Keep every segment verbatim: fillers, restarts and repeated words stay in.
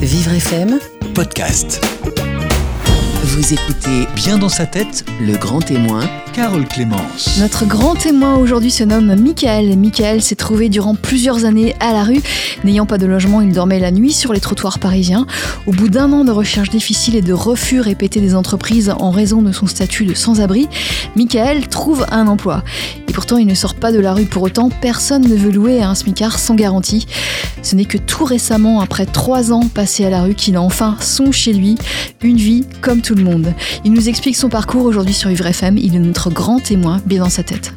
Vivre F M Podcast. Vous écoutez Bien dans sa tête, le grand témoin, Carole Clémence. Notre grand témoin aujourd'hui se nomme Michael. Michael s'est trouvé durant plusieurs années à la rue. N'ayant pas de logement, il dormait la nuit sur les trottoirs parisiens. Au bout d'un an de recherches difficiles et de refus répétés des entreprises en raison de son statut de sans-abri, Michael trouve un emploi. Et pourtant, il ne sort pas de la rue pour autant. Personne ne veut louer à un smicard sans garantie. Ce n'est que tout récemment, après trois ans passés à la rue, qu'il a enfin son chez lui, une vie comme tout le monde. Il nous explique son parcours aujourd'hui sur Vivre F M. Il est notre grand témoin, bien dans sa tête.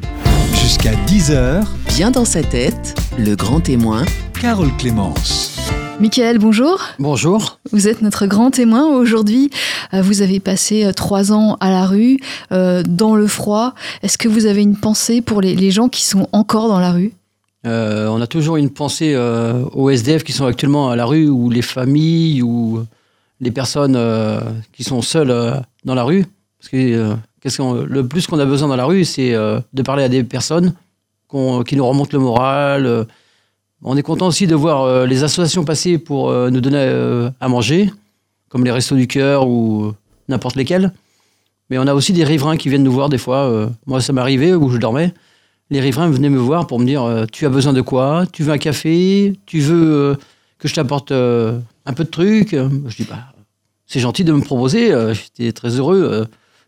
Jusqu'à dix heures, bien dans sa tête, le grand témoin, Carole Clémence. Michael, bonjour. Bonjour. Vous êtes notre grand témoin aujourd'hui. Vous avez passé trois ans à la rue, euh, dans le froid. Est-ce que vous avez une pensée pour les, les gens qui sont encore dans la rue ? Euh, on a toujours une pensée euh, aux S D F qui sont actuellement à la rue, ou les familles, ou les personnes euh, qui sont seules euh, dans la rue. Parce que euh, qu'est-ce qu'on, le plus qu'on a besoin dans la rue, c'est euh, de parler à des personnes qu'on, qui nous remontent le moral. Euh, on est content aussi de voir euh, les associations passer pour euh, nous donner euh, à manger, comme les Restos du Cœur ou euh, n'importe lesquels. Mais on a aussi des riverains qui viennent nous voir des fois. Euh, moi, ça m'est arrivé où je dormais. Les riverains venaient me voir pour me dire euh, « Tu as besoin de quoi ? Tu veux un café ? Tu veux euh, que je t'apporte euh, un peu de trucs ?» Je dis bah, « C'est gentil de me proposer. Euh, » J'étais très heureux euh,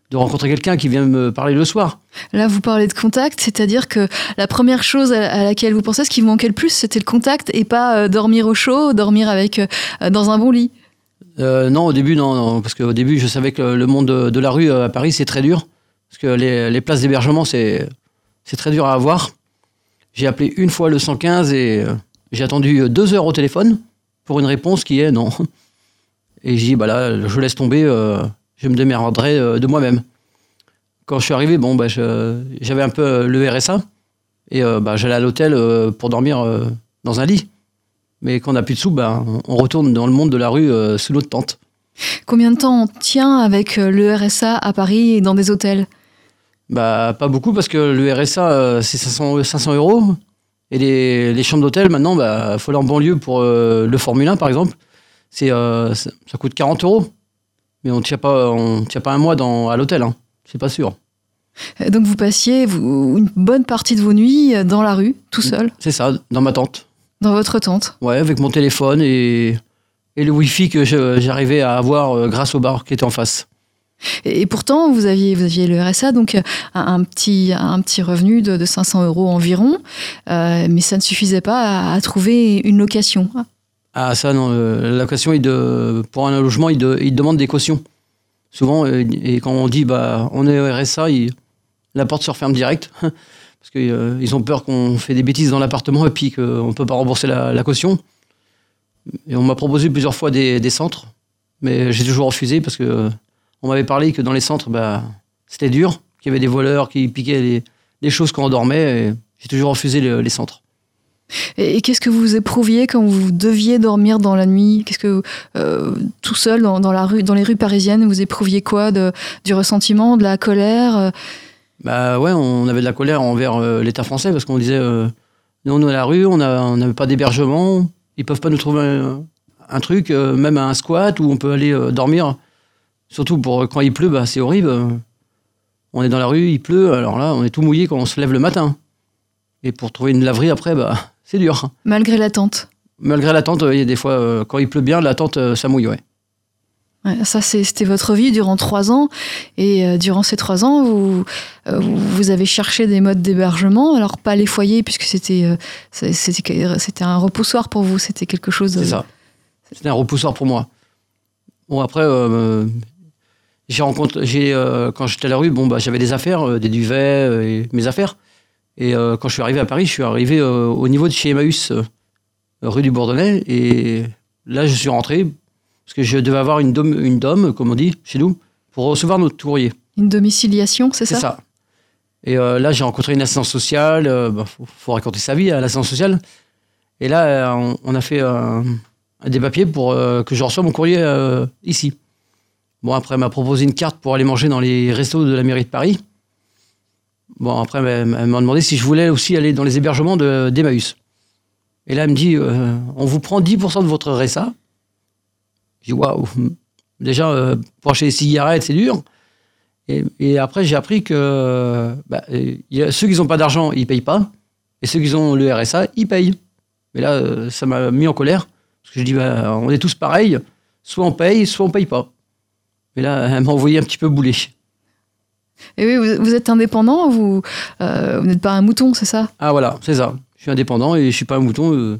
de rencontrer quelqu'un qui vient me parler le soir. Là, vous parlez de contact, c'est-à-dire que la première chose à laquelle vous pensez, ce qui vous manquait le plus, c'était le contact et pas euh, dormir au chaud, dormir avec, euh, dans un bon lit. euh, Non, au début, non, non. Parce qu'au début, je savais que le monde de, de la rue à Paris, c'est très dur. Parce que les, les places d'hébergement, c'est... C'est très dur à avoir. J'ai appelé une fois le cent quinze et euh, j'ai attendu deux heures au téléphone pour une réponse qui est non. Et j'ai dit, bah là, je laisse tomber, euh, je me démerderai euh, de moi-même. Quand je suis arrivé, bon, bah, je, j'avais un peu euh, le R S A et euh, bah, j'allais à l'hôtel euh, pour dormir euh, dans un lit. Mais quand on n'a plus de sous, bah, on retourne dans le monde de la rue euh, sous notre tente. Combien de temps on tient avec le R S A à Paris et dans des hôtels ? Bah, pas beaucoup, parce que le R S A, euh, c'est cinq cents euros. Et les, les chambres d'hôtel, maintenant, il bah, faut aller en banlieue pour euh, le Formule un, par exemple. C'est, euh, ça, ça coûte quarante euros. Mais on ne tient pas, on tient pas un mois dans, à l'hôtel, hein. C'est pas sûr. Donc vous passiez vous, une bonne partie de vos nuits dans la rue, tout seul ? C'est ça, dans ma tente. Dans votre tente ? Ouais, avec mon téléphone et, et le Wi-Fi que je, j'arrivais à avoir grâce au bar qui était en face. Et pourtant, vous aviez, vous aviez le R S A, donc un, un, petit, un petit revenu de, de cinq cents euros environ, euh, mais ça ne suffisait pas à, à trouver une location. Ah ça non, la location, il de, pour un logement, il, de, il demande des cautions. Souvent, et quand on dit bah, on est au R S A, il, la porte se referme direct, parce qu'ils euh, ont peur qu'on fait des bêtises dans l'appartement et puis qu'on ne peut pas rembourser la, la caution. Et on m'a proposé plusieurs fois des, des centres, mais j'ai toujours refusé parce que... On m'avait parlé que dans les centres, bah, c'était dur, qu'il y avait des voleurs qui piquaient les, les choses quand on dormait. Et j'ai toujours refusé le, les centres. Et, et qu'est-ce que vous éprouviez quand vous deviez dormir dans la nuit ? Qu'est-ce que euh, tout seul dans, dans la rue, dans les rues parisiennes, vous éprouviez quoi de, du ressentiment, de la colère ? Bah ouais, on avait de la colère envers euh, l'État français parce qu'on disait, euh, nous on est à la rue, on n'avait pas d'hébergement, ils peuvent pas nous trouver un, un truc, euh, même un squat où on peut aller euh, dormir. Surtout pour quand il pleut, bah, c'est horrible. On est dans la rue, il pleut, alors là, on est tout mouillé quand on se lève le matin. Et pour trouver une laverie après, bah, c'est dur. Malgré la tente. Malgré la tente, il y a des fois, quand il pleut bien, la tente, ça mouille, ouais. Ouais, ça, c'est, c'était votre vie durant trois ans. Et euh, durant ces trois ans, vous, euh, vous avez cherché des modes d'hébergement. Alors, pas les foyers, puisque c'était, euh, c'était, c'était un repoussoir pour vous. C'était quelque chose... De... C'est ça. C'était un repoussoir pour moi. Bon, après... Euh, J'ai rencontré, j'ai, euh, quand j'étais à la rue, bon, bah, j'avais des affaires, euh, des duvets, euh, et mes affaires. Et euh, quand je suis arrivé à Paris, je suis arrivé euh, au niveau de chez Emmaüs, euh, rue du Bourdonnais. Et là, je suis rentré, parce que je devais avoir une dôme, une dôme comme on dit, chez nous, pour recevoir notre courrier. Une domiciliation, c'est ça ? C'est ça. Et euh, là, j'ai rencontré une assistante sociale. Il euh, bah, faut, faut raconter sa vie à l'assistante sociale. Et là, euh, on, on a fait euh, des papiers pour euh, que je reçoive mon courrier euh, ici. Bon, après, elle m'a proposé une carte pour aller manger dans les restos de la mairie de Paris. Bon, après, elle m'a demandé si je voulais aussi aller dans les hébergements de, d'Emmaüs. Et là, elle me dit, euh, on vous prend dix pour cent de votre R S A, J'ai dit, waouh, déjà, euh, pencher les cigarettes, c'est dur. Et, et après, j'ai appris que bah, y a, ceux qui n'ont pas d'argent, ils ne payent pas. Et ceux qui ont le R S A, ils payent. Mais là, euh, ça m'a mis en colère. Parce que je dis, bah, on est tous pareils. Soit on paye, soit on ne paye pas. Mais là, elle m'a envoyé un petit peu bouler. Et oui, vous, vous êtes indépendant, vous, euh, vous n'êtes pas un mouton, c'est ça? Ah voilà, c'est ça. Je suis indépendant et je ne suis pas un mouton. Euh...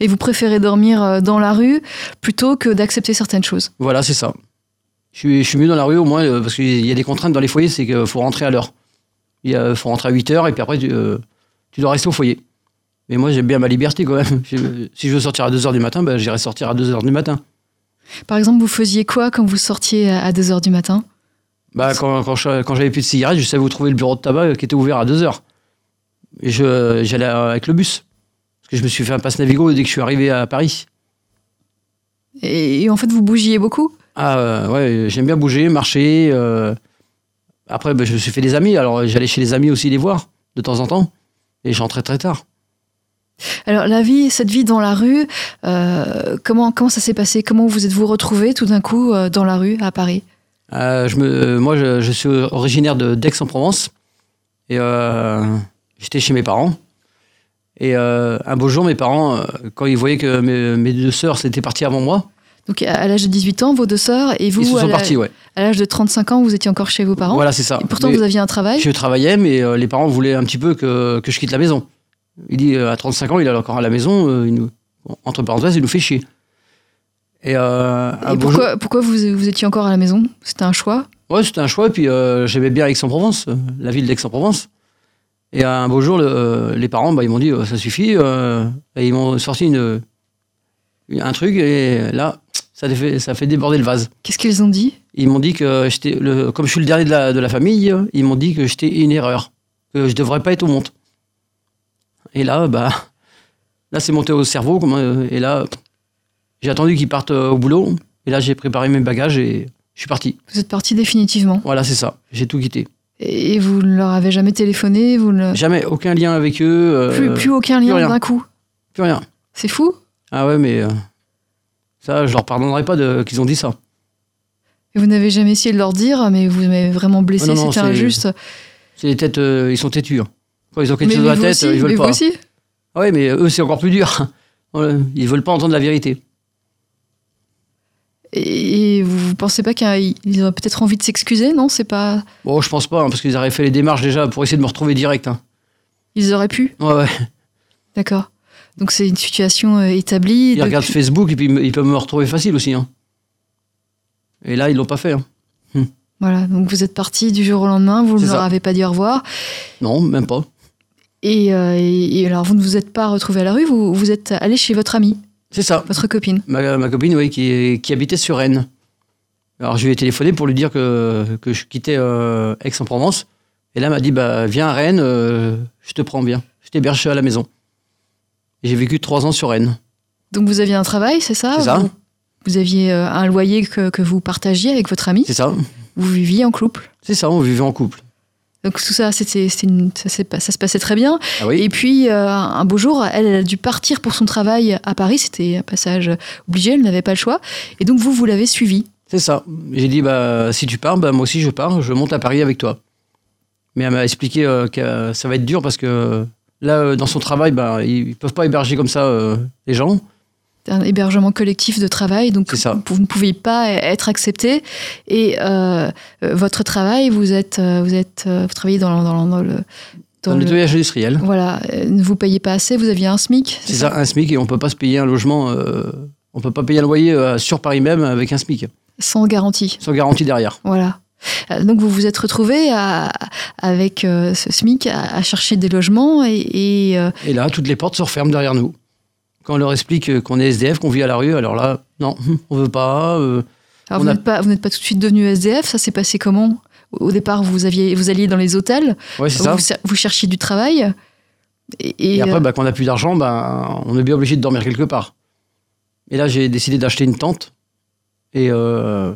Et vous préférez dormir dans la rue plutôt que d'accepter certaines choses? Voilà, c'est ça. Je suis, je suis mieux dans la rue au moins, euh, parce qu'il y a des contraintes dans les foyers, c'est qu'il faut rentrer à l'heure. Il euh, faut rentrer à huit heures et puis après, tu, euh, tu dois rester au foyer. Mais moi, j'aime bien ma liberté quand même. Si je veux sortir à deux heures du matin, ben, j'irai sortir à deux heures du matin. Par exemple, vous faisiez quoi quand vous sortiez à deux heures du matin? Bah, quand, quand, je, quand j'avais plus de cigarettes, je savais où trouver le bureau de tabac qui était ouvert à deux heures. Et je, j'allais avec le bus. Parce que je me suis fait un passe Navigo dès que je suis arrivé à Paris. Et, et en fait, vous bougiez beaucoup? Ah euh, ouais, j'aime bien bouger, marcher. Euh... Après, bah, je me suis fait des amis. Alors, j'allais chez les amis aussi les voir, de temps en temps. Et j'entrais très tard. Alors, la vie, cette vie dans la rue, euh, comment, comment ça s'est passé? Comment vous êtes-vous retrouvés tout d'un coup euh, dans la rue à Paris? euh, je me, euh, Moi, je, je suis originaire de, d'Aix-en-Provence. Et euh, j'étais chez mes parents. Et euh, un beau jour, mes parents, quand ils voyaient que mes, mes deux sœurs s'étaient parties avant moi. Donc, à l'âge de dix-huit ans, vos deux sœurs et vous, ils se sont à, partis, la, ouais. à l'âge de trente-cinq ans, vous étiez encore chez vos parents. Voilà, c'est ça. Et pourtant, mais vous aviez un travail. Je travaillais, mais euh, les parents voulaient un petit peu que, que je quitte la maison. Il dit, à trente-cinq ans, il est encore à la maison, euh, il nous, entre parenthèses, il nous fait chier. Et, euh, et pourquoi, jour... pourquoi vous, vous étiez encore à la maison? C'était un choix? Ouais, c'était un choix, et puis euh, j'aimais bien Aix-en-Provence, euh, la ville d'Aix-en-Provence. Et un beau jour, le, les parents, bah, ils m'ont dit, ça suffit, euh, et ils m'ont sorti une, une, un truc, et là, ça fait, ça fait déborder le vase. Qu'est-ce qu'ils ont dit? Ils m'ont dit que, j'étais le, comme je suis le dernier de la, de la famille, ils m'ont dit que j'étais une erreur, que je ne devrais pas être au monde. Et là, bah, là, c'est monté au cerveau. Et là, j'ai attendu qu'ils partent au boulot. Et là, j'ai préparé mes bagages et je suis parti. Vous êtes parti définitivement? Voilà, c'est ça. J'ai tout quitté. Et vous ne leur avez jamais téléphoné? Vous ne... Jamais. Aucun lien avec eux. Euh, plus, plus aucun lien plus d'un coup? Plus rien. C'est fou. Ah ouais, mais euh, ça, je leur pardonnerai pas de, qu'ils ont dit ça. Et vous n'avez jamais essayé de leur dire, mais vous m'avez vraiment blessé, ah non, non, c'était c'est, injuste. C'est les têtes, euh, ils sont têtus. Hein. Quand ils ont quelque mais chose dans la tête, aussi, ils veulent mais pas. Vous aussi? Oui, mais eux, c'est encore plus dur. Ils veulent pas entendre la vérité. Et vous pensez pas qu'ils auraient peut-être envie de s'excuser, non? C'est pas... Bon, je pense pas, hein, parce qu'ils auraient fait les démarches déjà pour essayer de me retrouver direct. Hein. Ils auraient pu? Ouais, ouais. D'accord. Donc c'est une situation euh, établie. Ils de... regardent Facebook et puis ils peuvent me retrouver facile aussi. Hein. Et là, ils l'ont pas fait. Hein. Hum. Voilà, donc vous êtes parti du jour au lendemain, vous ne leur avez pas dit au revoir? Non, même pas. Et, euh, et, et alors, vous ne vous êtes pas retrouvé à la rue, vous, vous êtes allé chez votre amie? C'est ça. Votre copine? Ma, ma copine, oui, qui, qui habitait sur Rennes. Alors, je lui ai téléphoné pour lui dire que, que je quittais euh, Aix-en-Provence. Et là, elle m'a dit, bah, viens à Rennes, euh, je te prends bien. Je t'héberge à la maison. Et j'ai vécu trois ans sur Rennes. Donc, vous aviez un travail, c'est ça? C'est ça. Vous, vous aviez un loyer que, que vous partagiez avec votre amie? C'est ça. Vous viviez en couple? C'est ça, on vivait en couple. Donc tout ça, c'était, c'était une, ça, ça se passait très bien. Ah oui. Et puis, euh, un beau jour, elle, elle a dû partir pour son travail à Paris. C'était un passage obligé, elle n'avait pas le choix. Et donc, vous, vous l'avez suivie. C'est ça. J'ai dit, bah, si tu pars, bah, moi aussi je pars, je monte à Paris avec toi. Mais elle m'a expliqué euh, que ça va être dur parce que là, dans son travail, bah, ils ne peuvent pas héberger comme ça euh, les gens. Un hébergement collectif de travail, donc vous ne pouviez pas être accepté. Et euh, votre travail, vous êtes, vous êtes, vous travaillez dans, dans, dans le dans, dans le nettoyage industriel. Voilà, ne vous payez pas assez. Vous aviez un SMIC. C'est, c'est ça, ça, un SMIC, et on peut pas se payer un logement, euh, on peut pas payer un loyer euh, sur Paris même avec un SMIC. Sans garantie. Sans garantie derrière. Voilà. Donc vous vous êtes retrouvé à, avec euh, ce SMIC à, à chercher des logements et et, euh... et là toutes les portes se referment derrière nous. Quand on leur explique qu'on est S D F, qu'on vit à la rue, alors là, non, on ne veut pas. Euh, alors vous, a... n'êtes pas vous n'êtes pas tout de suite devenu S D F, ça s'est passé comment? Au départ, vous, aviez, vous alliez dans les hôtels, ouais, c'est vous, ça. Vous cherchiez du travail. Et, et, et après, bah, quand on n'a plus d'argent, bah, on est bien obligé de dormir quelque part. Et là, j'ai décidé d'acheter une tente. Et euh,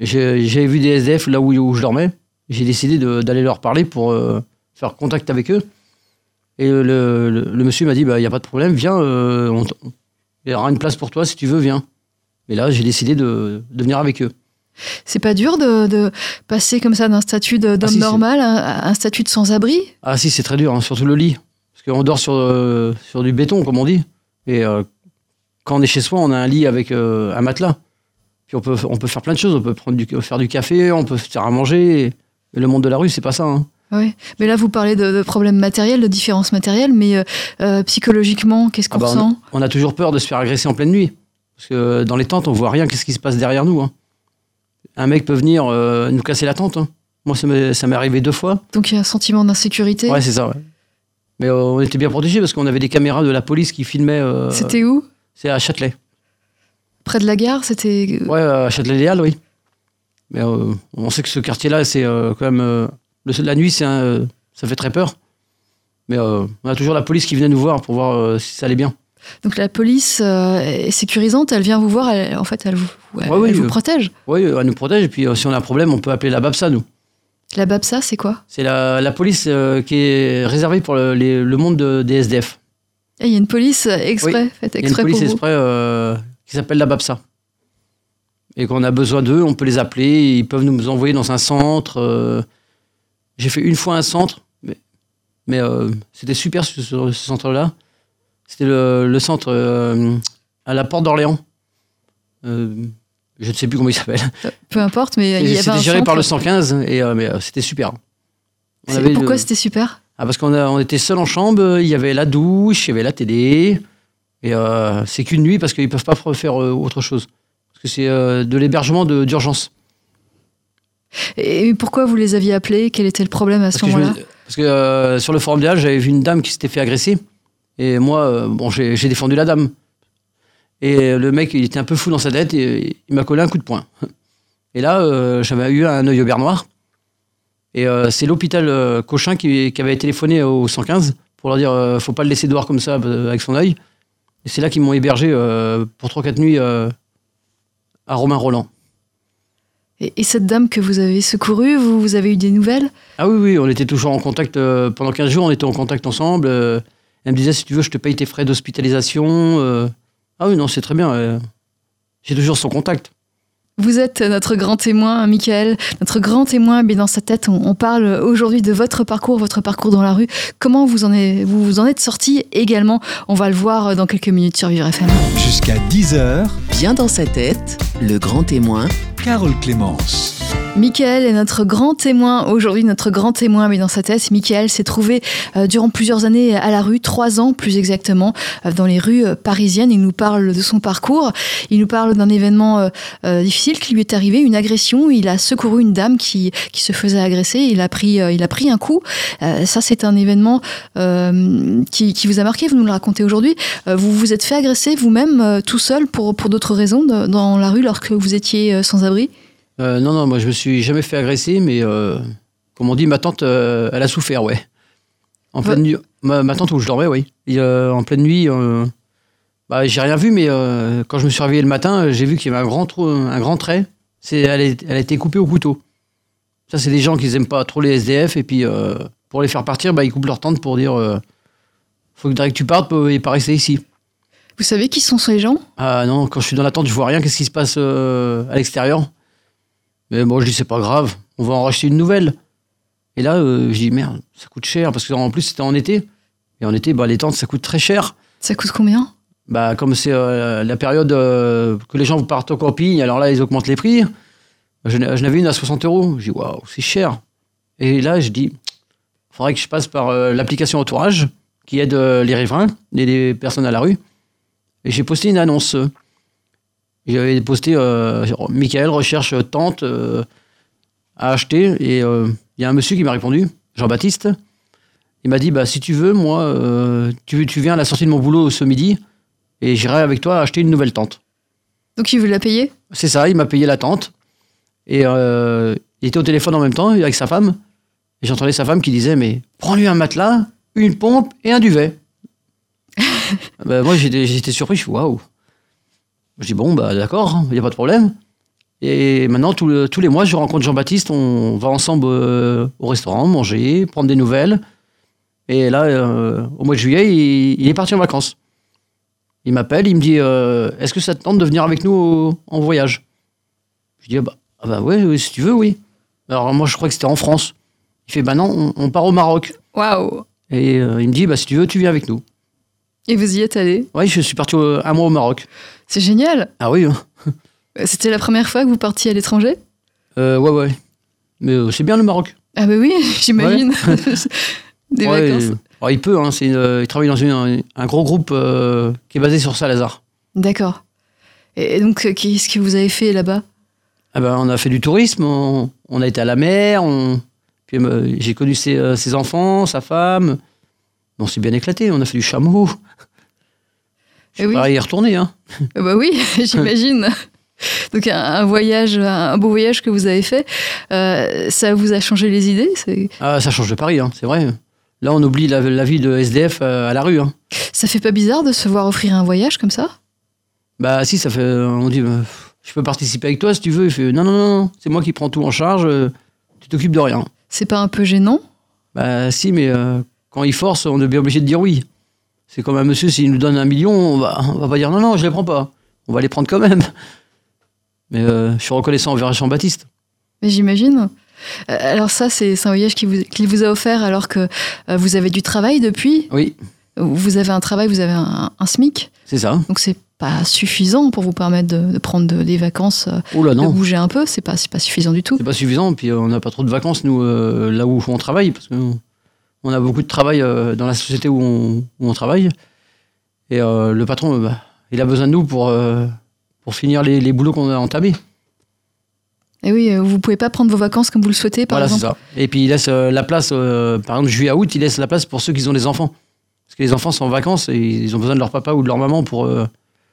j'ai, j'ai vu des S D F là où, où je dormais. J'ai décidé de, d'aller leur parler pour euh, faire contact avec eux. Et le, le, le monsieur m'a dit, bah, il n'y a pas de problème, viens, euh, on t- il y aura une place pour toi si tu veux, viens. Mais là, j'ai décidé de, de venir avec eux. C'est pas dur de, de passer comme ça d'un statut de, d'homme ah, si, normal à un statut de sans-abri ? Ah si, c'est très dur, hein, surtout le lit. Parce qu'on dort sur, euh, sur du béton, comme on dit. Et euh, quand on est chez soi, on a un lit avec euh, un matelas. Puis on peut, on peut faire plein de choses. On peut prendre du, faire du café, on peut faire à manger. Mais le monde de la rue, c'est pas ça, hein. Oui, mais là, vous parlez de, de problèmes matériels, de différences matérielles, mais euh, euh, psychologiquement, qu'est-ce qu'on ah bah ressent ? on, on a toujours peur de se faire agresser en pleine nuit. Parce que dans les tentes, on voit rien, qu'est-ce qui se passe derrière nous, hein. Un mec peut venir euh, nous casser la tente, hein. Moi, ça m'est, ça m'est arrivé deux fois. Donc, il y a un sentiment d'insécurité ? Ouais, c'est ça, ouais. Mais euh, on était bien protégés parce qu'on avait des caméras de la police qui filmaient... Euh, c'était où ? C'est à Châtelet. Près de la gare, c'était... Ouais, à Châtelet-Les Halles, oui. Mais euh, on sait que ce quartier-là, c'est euh, quand même... Euh, la nuit, c'est un, ça fait très peur. Mais euh, on a toujours la police qui venait nous voir pour voir euh, si ça allait bien. Donc la police euh, est sécurisante, elle vient vous voir, elle, en fait, elle vous, elle, ouais, oui, elle vous protège. Oui, elle nous protège. Et puis euh, si on a un problème, on peut appeler la BAPSA, nous. La BAPSA, c'est quoi ? C'est la, la police euh, qui est réservée pour le, les, le monde de, des S D F. Et il y a une police exprès, oui, faite exprès pour vous. Il y a une police exprès euh, qui s'appelle la BAPSA. Et quand on a besoin d'eux, on peut les appeler, ils peuvent nous envoyer dans un centre... Euh, J'ai fait une fois un centre, mais, mais euh, c'était super ce, ce centre-là. C'était le, le centre euh, à la Porte d'Orléans. Euh, je ne sais plus comment il s'appelle. Peu importe, mais et il y avait un centre. C'était géré par le cent quinze, et euh, mais, euh, c'était super. On avait pourquoi le... c'était super ? Ah, parce qu'on a, on était seuls en chambre, il y avait la douche, il y avait la télé. Et euh, c'est qu'une nuit, parce qu'ils ne peuvent pas faire euh, autre chose. Parce que c'est euh, de l'hébergement de, d'urgence. Et pourquoi vous les aviez appelés ? Quel était le problème à ce parce moment-là ? que je me... Parce que euh, sur le forum des Halles, j'avais vu une dame qui s'était fait agresser. Et moi, euh, bon, j'ai, j'ai défendu la dame. Et le mec, il était un peu fou dans sa tête et il m'a collé un coup de poing. Et là, euh, j'avais eu un œil au bernoir. Et euh, c'est l'hôpital euh, Cochin qui, qui avait téléphoné au cent quinze pour leur dire euh, « faut pas le laisser dehors comme ça euh, avec son œil ». Et c'est là qu'ils m'ont hébergé euh, pour trois quatre nuits euh, à Romain Rolland. Et cette dame que vous avez secourue, vous, vous avez eu des nouvelles ? Ah oui, oui, on était toujours en contact. Euh, pendant quinze jours, on était en contact ensemble. Euh, elle me disait, si tu veux, je te paye tes frais d'hospitalisation. Euh... Ah oui, non, c'est très bien. Euh... J'ai toujours son contact. Vous êtes notre grand témoin, Michael. Notre grand témoin, mais dans sa tête, on, on parle aujourd'hui de votre parcours, votre parcours dans la rue. Comment vous en, est, vous, vous en êtes sorti également ? On va le voir dans quelques minutes sur Vivre F M. Jusqu'à dix heures. Bien dans sa tête, le grand témoin... Carole Clémence. Michael est notre grand témoin, aujourd'hui notre grand témoin, mais dans sa tête, Michael s'est trouvé euh, durant plusieurs années à la rue, trois ans plus exactement, euh, dans les rues euh, parisiennes. Il nous parle de son parcours, il nous parle d'un événement euh, euh, difficile qui lui est arrivé, une agression. Il a secouru une dame qui, qui se faisait agresser, il a pris, euh, il a pris un coup. Euh, ça c'est un événement euh, qui, qui vous a marqué, vous nous le racontez aujourd'hui. Euh, vous vous êtes fait agresser vous-même euh, tout seul pour, pour d'autres raisons de, dans la rue lorsque vous étiez euh, sans abri. Euh, non, non, moi je me suis jamais fait agresser, mais euh, comme on dit, ma tante, euh, elle a souffert, ouais. En pleine ouais. nuit, ma, ma tante où je dormais, oui. Et, euh, en pleine nuit, euh, bah, j'ai rien vu, mais euh, quand je me suis réveillé le matin, j'ai vu qu'il y avait un grand, trou, un grand trait. C'est, elle, est, elle a été coupée au couteau. Ça, c'est des gens qui n'aiment pas trop les S D F, et puis euh, pour les faire partir, bah, ils coupent leur tante pour dire euh, faut que direct tu partes et pas rester ici. Vous savez qui sont ces gens ? Ah non, quand je suis dans la tente, je vois rien. Qu'est-ce qui se passe euh, à l'extérieur ? Mais bon, je dis, c'est pas grave, on va en racheter une nouvelle. Et là, euh, je dis, merde, ça coûte cher, parce qu'en plus, c'était en été. Et en été, bah, les tentes, ça coûte très cher. Ça coûte combien ? Bah, comme c'est euh, la période euh, que les gens partent en camping, alors là, ils augmentent les prix. Je, je n'avais une à soixante euros. Je dis, waouh, c'est cher. Et là, je dis, il faudrait que je passe par euh, l'application Entourage, qui aide euh, les riverains et les personnes à la rue. Et j'ai posté une annonce. J'avais posté euh, « Michael recherche tente euh, à acheter ». Et il euh, y a un monsieur qui m'a répondu, Jean-Baptiste. Il m'a dit bah, « Si tu veux, moi, euh, tu, tu viens à la sortie de mon boulot ce midi et j'irai avec toi acheter une nouvelle tente. » Donc il veut la payer ? C'est ça, il m'a payé la tente. Et euh, il était au téléphone en même temps avec sa femme. Et j'entendais sa femme qui disait « Mais prends-lui un matelas, une pompe et un duvet ». Ben, moi j'étais, j'étais surpris, je suis waouh. Je dis bon, bah ben, d'accord, il n'y a pas de problème. Et maintenant, tout le, tous les mois, je rencontre Jean-Baptiste, on va ensemble euh, au restaurant, manger, prendre des nouvelles. Et là, euh, au mois de juillet, il, il est parti en vacances. Il m'appelle, il me dit euh, « Est-ce que ça te tente de venir avec nous au, en voyage ?» Je dis ah « bah, ah bah oui, oui, si tu veux, oui. » Alors moi, je crois que c'était en France. Il fait bah « Ben non, on, on part au Maroc. » Waouh. Et euh, il me dit bah, « Si tu veux, tu viens avec nous. » Et vous y êtes allé? Oui, je suis parti au, un mois au Maroc. C'est génial. Ah oui. C'était la première fois que vous partiez à l'étranger? euh, Ouais, ouais. Mais euh, c'est bien le Maroc. Ah bah oui, j'imagine. Ouais. Des ouais, vacances. Et... Alors, il peut, hein, c'est une, il travaille dans une, un, un gros groupe euh, qui est basé sur Saint-Lazare. D'accord. Et donc, qu'est-ce que vous avez fait là-bas? Ah ben, on a fait du tourisme, on, on a été à la mer, on... Puis, euh, j'ai connu ses, ses enfants, sa femme. On s'est bien éclaté, on a fait du chameau. Je ne vais pas y retourner. Hein. Ah bah oui, j'imagine. Donc, un, un voyage, un beau voyage que vous avez fait, euh, ça vous a changé les idées? C'est... Ah, ça change de Paris, hein, c'est vrai. Là, on oublie la, la vie de S D F à la rue. Hein. Ça fait pas bizarre de se voir offrir un voyage comme ça? Bah si, ça fait... On dit, bah, je peux participer avec toi si tu veux. Il fait, non, non, non, c'est moi qui prends tout en charge. Tu t'occupes de rien. C'est pas un peu gênant? Bah si, mais euh, quand il force, on est bien obligé de dire oui. C'est comme un monsieur, s'il nous donne un million, on va, on va pas dire non, non, je les prends pas. On va les prendre quand même. Mais euh, je suis reconnaissant envers Jean-Baptiste. Mais j'imagine... Alors ça, c'est, c'est un voyage qu'il vous, qu'il vous a offert alors que euh, vous avez du travail depuis. Oui. Vous avez un travail, vous avez un, un SMIC. C'est ça. Donc c'est pas suffisant pour vous permettre de, de prendre de, des vacances, oh là, de non. bouger un peu. C'est pas, c'est pas suffisant du tout. C'est pas suffisant. Puis on n'a pas trop de vacances, nous, euh, là où on travaille. Parce qu'on on a beaucoup de travail euh, dans la société où on, où on travaille. Et euh, le patron, bah, il a besoin de nous pour, euh, pour finir les, les boulots qu'on a entamés. Et oui, vous pouvez pas prendre vos vacances comme vous le souhaitez, par voilà, exemple. Voilà, c'est ça. Et puis, il laisse euh, la place, euh, par exemple, juillet à août, il laisse la place pour ceux qui ont des enfants. Parce que les enfants sont en vacances et ils ont besoin de leur papa ou de leur maman pour, euh,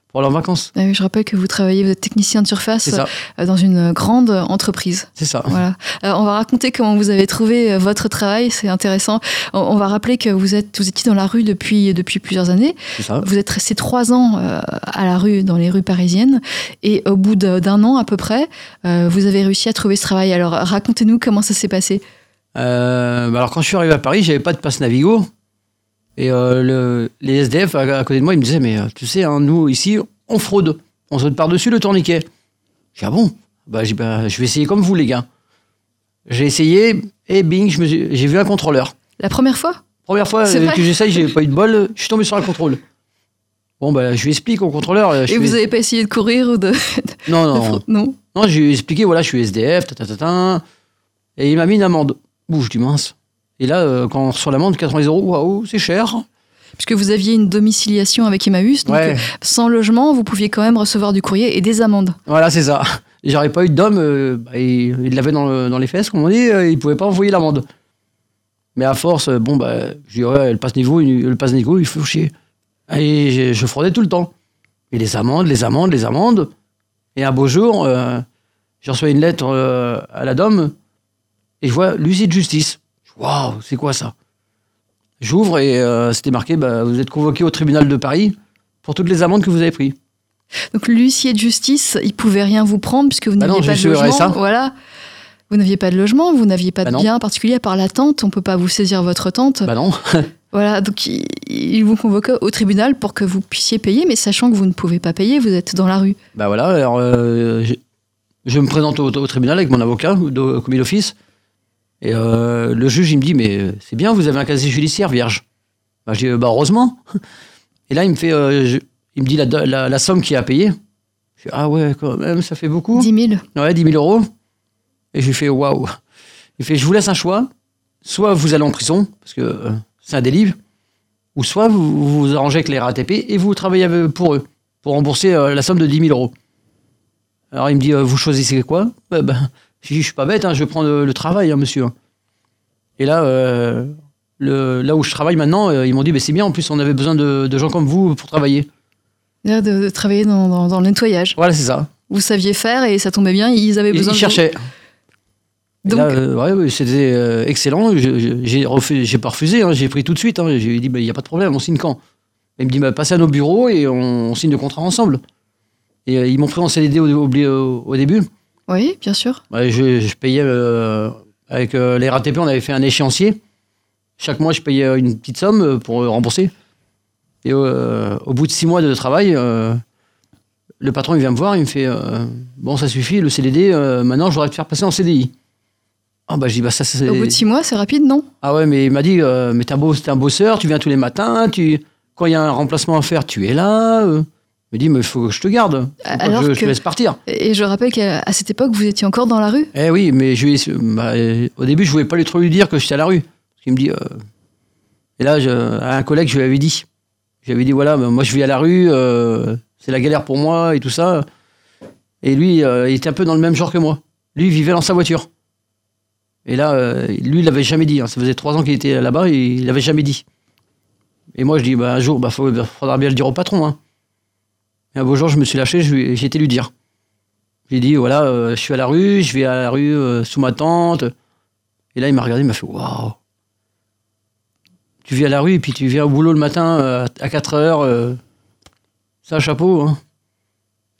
pour leurs vacances. Ah oui, je rappelle que vous travaillez, vous êtes technicien de surface euh, dans une grande entreprise. C'est ça. Voilà. Alors, on va raconter comment vous avez trouvé votre travail, c'est intéressant. On, on va rappeler que vous, êtes, vous étiez dans la rue depuis, depuis plusieurs années. C'est ça. Vous êtes resté trois ans euh, à la rue, dans les rues parisiennes. Et au bout de, d'un an à peu près, euh, vous avez réussi à trouver ce travail. Alors, racontez-nous comment ça s'est passé. Euh, bah alors, quand je suis arrivé à Paris, je n'avais pas de passe Navigo. Et euh, le, les S D F à, à côté de moi, ils me disaient, mais tu sais, hein, nous ici, on fraude, on saute par-dessus le tourniquet. J'ai dit, ah bon, bah, j'ai, bah, je vais essayer comme vous les gars. J'ai essayé et bing, je me suis, j'ai vu un contrôleur. La première fois Première fois euh, que j'essaye, j'ai pas eu de bol, je suis tombé sur un contrôle. Bon, bah, je lui explique au contrôleur. Je et fais... vous avez pas essayé de courir ou de... Non, non, de fraude, non. Non, je lui ai expliqué, voilà, je suis S D F, ta, ta, ta, ta, et il m'a mis une amende. Ouh, je dis mince. Et là, euh, quand on reçoit l'amende, quatre-vingts euros, waouh, c'est cher. Puisque vous aviez une domiciliation avec Emmaüs, donc ouais. Sans logement, vous pouviez quand même recevoir du courrier et des amendes. Voilà, c'est ça. J'aurais pas eu d'homme, euh, bah, il, il l'avait dans, le, dans les fesses, comme on dit, euh, il pouvait pas envoyer l'amende. Mais à force, euh, bon, bah, je dis, ouais, le passe-niveau, le passe-niveau, il faut chier. Et je, je fraudais tout le temps. Et les amendes, les amendes, les amendes. Et un beau jour, euh, je reçois une lettre euh, à la D O M et je vois l'huissier de justice. Waouh, c'est quoi ça? J'ouvre et euh, c'était marqué bah, vous êtes convoqué au tribunal de Paris pour toutes les amendes que vous avez prises. Donc l'huissier de justice, il pouvait rien vous prendre puisque vous n'aviez bah non, pas de logement. R S A. Voilà, vous n'aviez pas de logement, vous n'aviez pas bah de non. bien particulier à part la tente. On peut pas vous saisir votre tente. Bah non. Voilà, donc il, il vous convoquait au tribunal pour que vous puissiez payer, mais sachant que vous ne pouvez pas payer, vous êtes dans la rue. Bah voilà, alors euh, je, je me présente au, au tribunal avec mon avocat, au commis d'office. Et euh, le juge, il me dit, mais c'est bien, vous avez un casier judiciaire vierge. Ben, je dis, bah heureusement. Et là, il me, fait, euh, je, il me dit la, la, la somme qu'il a à payer. Je dis, ah ouais, quand même, ça fait beaucoup. dix mille. Ouais, dix mille euros. Et je lui fais, waouh. Il fait, je vous laisse un choix. Soit vous allez en prison, parce que euh, c'est un délit, ou soit vous, vous vous arrangez avec les R A T P et vous travaillez pour eux, pour rembourser euh, la somme de dix mille euros. Alors, il me dit, euh, vous choisissez quoi? Ben, ben je suis pas bête, hein, je prends le, le travail, hein, monsieur. Et là, euh, le, là où je travaille maintenant, euh, ils m'ont dit, bah, c'est bien, en plus, on avait besoin de, de gens comme vous pour travailler. De, de travailler dans, dans, dans le nettoyage. Voilà, c'est ça. Vous saviez faire et ça tombait bien, ils avaient besoin ils, ils de... Ils cherchaient. Donc... Là, euh, ouais, c'était euh, excellent, je, je, j'ai, refus, j'ai pas refusé, hein, j'ai pris tout de suite. Hein, j'ai dit, bah, y a pas de problème, on signe quand? Ils me disent, bah, passez à nos bureaux et on, on signe le contrat ensemble. Et euh, ils m'ont pris en C D D au, au, au, au début. Oui, bien sûr. Ouais, je, je payais, euh, avec euh, les R A T P, on avait fait un échéancier. Chaque mois, je payais une petite somme pour rembourser. Et euh, au bout de six mois de travail, euh, le patron il vient me voir, il me fait euh, bon, ça suffit, le C D D, euh, maintenant je voudrais te faire passer en C D I. Ah bah je dis bah ça c'est. Au bout de six mois, c'est rapide, non? Ah ouais, mais il m'a dit euh, mais t'es un, beau, t'es un bosseur, tu viens tous les matins, tu quand il y a un remplacement à faire, tu es là. Euh. Il me dit mais il faut que je te garde, alors je, que... je te laisse partir. Et je rappelle qu'à cette époque vous étiez encore dans la rue. Eh oui, mais je, bah, au début je voulais pas lui trop lui dire que j'étais à la rue. Il me dit euh... et là je, à un collègue je lui avais dit. J'avais dit, voilà, ben moi je vis à la rue, euh, c'est la galère pour moi et tout ça. Et lui, euh, il était un peu dans le même genre que moi. Lui, il vivait dans sa voiture. Et là, euh, lui, il l'avait jamais dit. Hein. Ça faisait trois ans qu'il était là-bas et il l'avait jamais dit. Et moi, je dis, bah, un jour, bah, faut, bah, faudra bien le dire au patron. Hein. Et un beau jour, je me suis lâché, je, j'ai été lui dire. J'ai dit, voilà, euh, je suis à la rue, je vais à la rue euh, sous ma tente. Et là, il m'a regardé, il m'a fait, waouh! Tu vis à la rue et puis tu viens au boulot le matin euh, à quatre heures. Euh, ça, chapeau. Hein.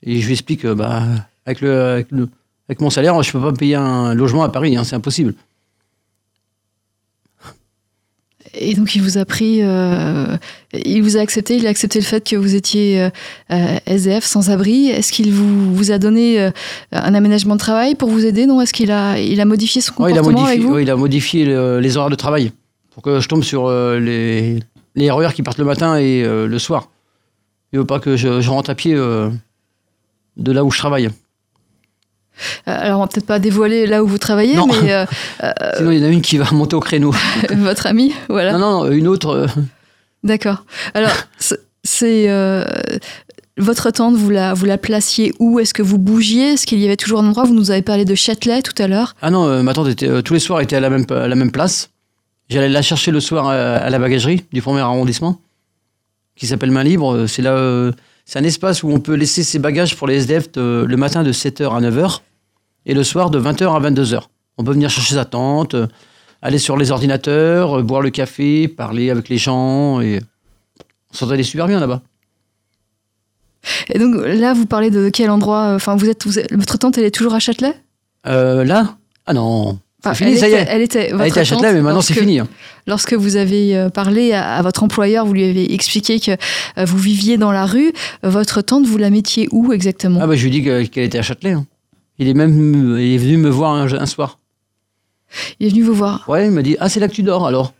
Et je lui explique que euh, bah, avec, le, avec, le, avec mon salaire, je ne peux pas me payer un logement à Paris. Hein, c'est impossible. Et donc, il vous a pris... Euh, il vous a accepté. Il a accepté le fait que vous étiez euh, S D F, sans abri. Est-ce qu'il vous, vous a donné euh, un aménagement de travail pour vous aider? Non, est-ce qu'il a, il a modifié son comportement? Ouais, il a modifié, avec vous? Oui, il a modifié le, les horaires de travail. Pour que je tombe sur euh, les, les R E R qui partent le matin et euh, le soir. Il ne veut pas que je, je rentre à pied euh, de là où je travaille. Alors, on ne va peut-être pas dévoiler là où vous travaillez, non. mais... Euh, Sinon, il y en a une qui va monter au créneau. Votre amie, voilà. Non, non, non, une autre. Euh... D'accord. Alors, c'est... c'est euh... Votre tante, vous la, vous la placiez où? Est-ce que vous bougiez? Est-ce qu'il y avait toujours un endroit? Vous nous avez parlé de Châtelet tout à l'heure. Ah non, euh, ma tante, était, euh, tous les soirs, était à la même, à la même place. J'allais la chercher le soir à la bagagerie du premier arrondissement, qui s'appelle Main Libre. C'est, là, c'est un espace où on peut laisser ses bagages pour les S D F de, le matin de sept heures à neuf heures et le soir de vingt heures à vingt-deux heures. On peut venir chercher sa tante, aller sur les ordinateurs, boire le café, parler avec les gens. Et... On s'entendait super bien là-bas. Et donc là, vous parlez de quel endroit? Enfin, vous êtes, vous êtes, votre tante, elle est toujours à Châtelet? euh, Là? Ah non. Enfin, fini, elle, ça était, y est. elle était, elle était à Châtelet, mais maintenant lorsque, c'est fini. Lorsque vous avez parlé à, à votre employeur, vous lui avez expliqué que vous viviez dans la rue. Votre tante, vous la mettiez où exactement? Ah bah, je lui ai dit que, qu'elle était à Châtelet. Hein. Il est même, il est venu me voir un, un soir. Il est venu vous voir? Ouais, il m'a dit, ah c'est là que tu dors alors.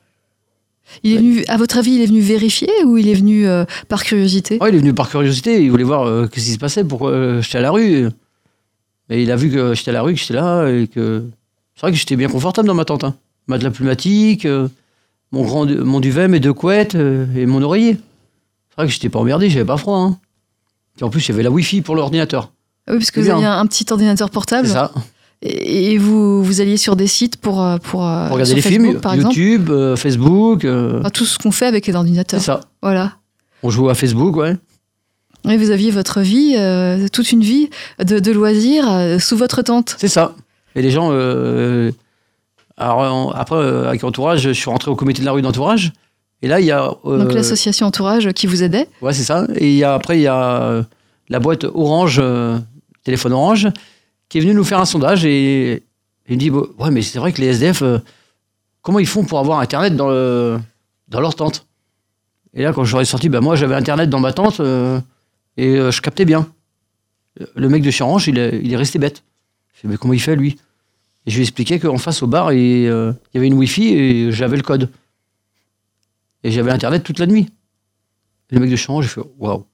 Il est ouais. venu, à votre avis, il est venu vérifier ou il est venu euh, par curiosité? Ouais, il est venu par curiosité. Il voulait voir euh, qu'est-ce qui se passait, pourquoi euh, j'étais à la rue. Et il a vu que j'étais à la rue, que j'étais là et que. C'est vrai que j'étais bien confortable dans ma tente. Hein. Matelas plumatique, euh, mon, grand, mon duvet, mes deux couettes euh, et mon oreiller. C'est vrai que j'étais pas emmerdé, j'avais pas froid. Hein. Et en plus, il y avait la Wi-Fi pour l'ordinateur. Ah oui, parce que c'est vous bien. Aviez un petit ordinateur portable. C'est ça. Et, et vous, vous alliez sur des sites pour... Pour, pour regarder les Facebook, films, par YouTube, euh, Facebook... Euh... Enfin, tout ce qu'on fait avec les ordinateurs. C'est ça. Voilà. On joue à Facebook, ouais. Et vous aviez votre vie, euh, toute une vie de, de loisirs euh, sous votre tente. C'est ça. Et les gens, euh, alors, on, après, euh, avec Entourage, je suis rentré au comité de la rue d'Entourage. Et là, il y a... Euh, Donc l'association Entourage qui vous aidait? Ouais, c'est ça. Et il y a, après, il y a euh, la boîte Orange, euh, téléphone Orange, qui est venue nous faire un sondage. Et il me dit, bon, ouais, mais c'est vrai que les S D F, euh, comment ils font pour avoir Internet dans, le, dans leur tente? Et là, quand j'aurais sorti, ben, moi, j'avais Internet dans ma tente euh, et euh, je captais bien. Le mec de chez Orange, il, il est resté bête. Je fais, mais comment il fait, lui? Et je lui expliquais qu'en face au bar, il euh, y avait une Wi-Fi et j'avais le code. Et j'avais Internet toute la nuit. Et le mec de Change, j'ai fait waouh.